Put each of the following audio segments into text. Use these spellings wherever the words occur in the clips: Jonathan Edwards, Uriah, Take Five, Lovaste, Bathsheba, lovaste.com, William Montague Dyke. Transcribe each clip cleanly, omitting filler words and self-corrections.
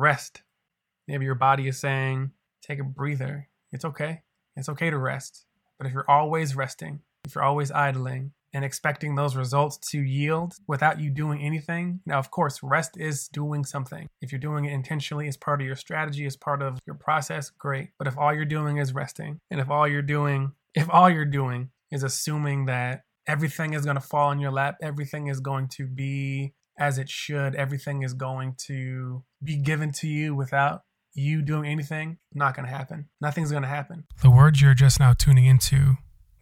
rest. Maybe your body is saying, take a breather. It's okay. It's okay to rest. But if you're always resting, if you're always idling and expecting those results to yield without you doing anything, now, of course, rest is doing something. If you're doing it intentionally, it's part of your strategy, it's part of your process, great. But if all you're doing is resting, and if all you're doing is assuming that everything is going to fall in your lap, everything is going to be as it should, everything is going to be given to you without you doing anything, not going to happen. Nothing's going to happen. The words you're just now tuning into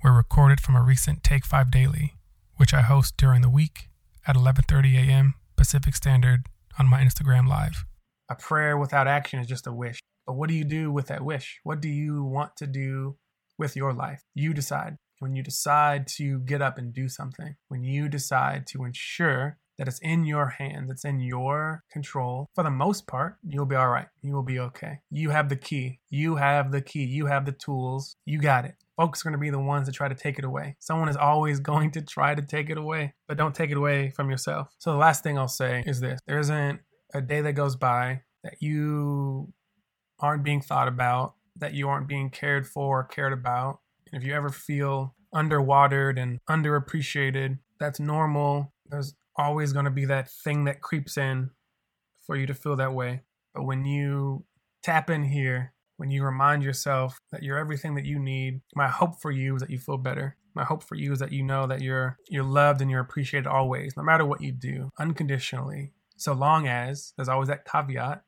were recorded from a recent Take Five Daily, which I host during the week at 11:30 a.m. Pacific Standard on my Instagram Live. A prayer without action is just a wish. But what do you do with that wish? What do you want to do with your life? You decide. When you decide to get up and do something, when you decide to ensure that it's in your hands, it's in your control, for the most part, you'll be all right. You will be okay. You have the key. You have the key. You have the tools. You got it. Folks are going to be the ones that try to take it away. Someone is always going to try to take it away, but don't take it away from yourself. So the last thing I'll say is this. There isn't a day that goes by that you aren't being thought about, that you aren't being cared for or cared about. And if you ever feel underwatered and underappreciated, that's normal. There's always going to be that thing that creeps in for you to feel that way. But when you tap in here, when you remind yourself that you're everything that you need, my hope for you is that you feel better. My hope for you is that you know that you're loved and you're appreciated always, no matter what you do, unconditionally. So long as, there's always that caveat,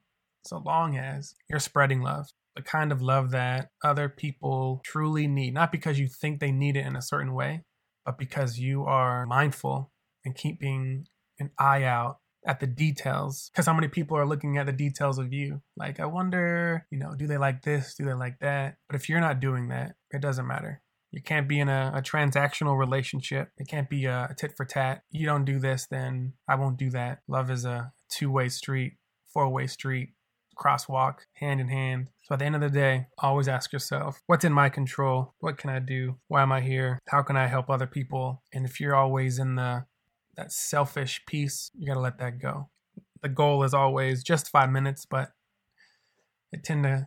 so long as you're spreading love. The kind of love that other people truly need, not because you think they need it in a certain way, but because you are mindful and keeping an eye out at the details. Because how many people are looking at the details of you? Like, I wonder, do they like this? Do they like that? But if you're not doing that, it doesn't matter. You can't be in a transactional relationship. It can't be a tit for tat. You don't do this, then I won't do that. Love is a two-way street, four-way street, crosswalk, hand in hand. So at the end of the day, always ask yourself, what's in my control? What can I do? Why am I here? How can I help other people? And if you're always in that selfish piece, you got to let that go. The goal is always just 5 minutes, but it tends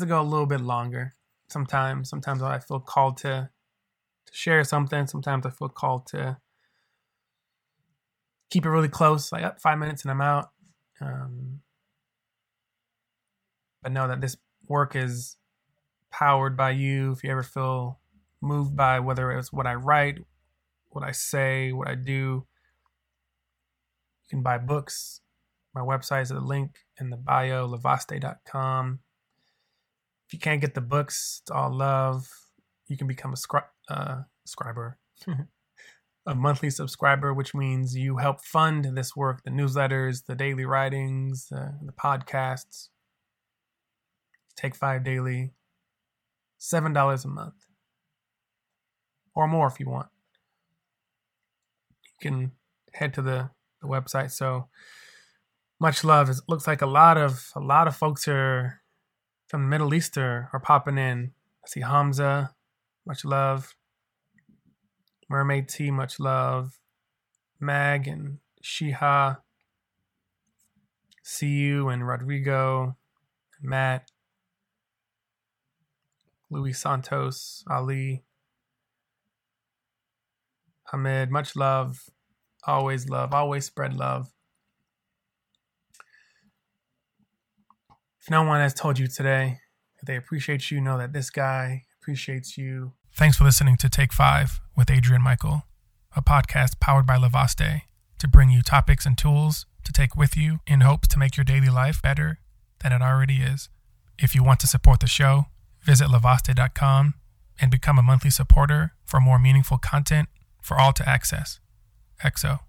to go a little bit longer. Sometimes I feel called to share something. Sometimes I feel called to keep it really close. Like, 5 minutes and I'm out. But know that this work is powered by you. If you ever feel moved by whether it's what I write, what I say, what I do, you can buy books. My website is the link in the bio, lovaste.com. If you can't get the books, it's all love. You can become a subscriber. A monthly subscriber, which means you help fund this work, the newsletters, the daily writings, the podcasts. Take Five Daily, $7 a month or more if you want. You can head to the website. So much love. It looks like a lot of folks are from the Middle East are popping in. I see Hamza, much love. Mermaid T, much love. Mag and Shiha. See you and Rodrigo. And Matt. Luis Santos. Ali. Hamid, much love. Always love. Always spread love. If no one has told you today that they appreciate you, know that this guy appreciates you. Thanks for listening to Take Five with Adrian Michael, a podcast powered by Lovaste to bring you topics and tools to take with you in hopes to make your daily life better than it already is. If you want to support the show, visit lovaste.com and become a monthly supporter for more meaningful content for all to access. XO.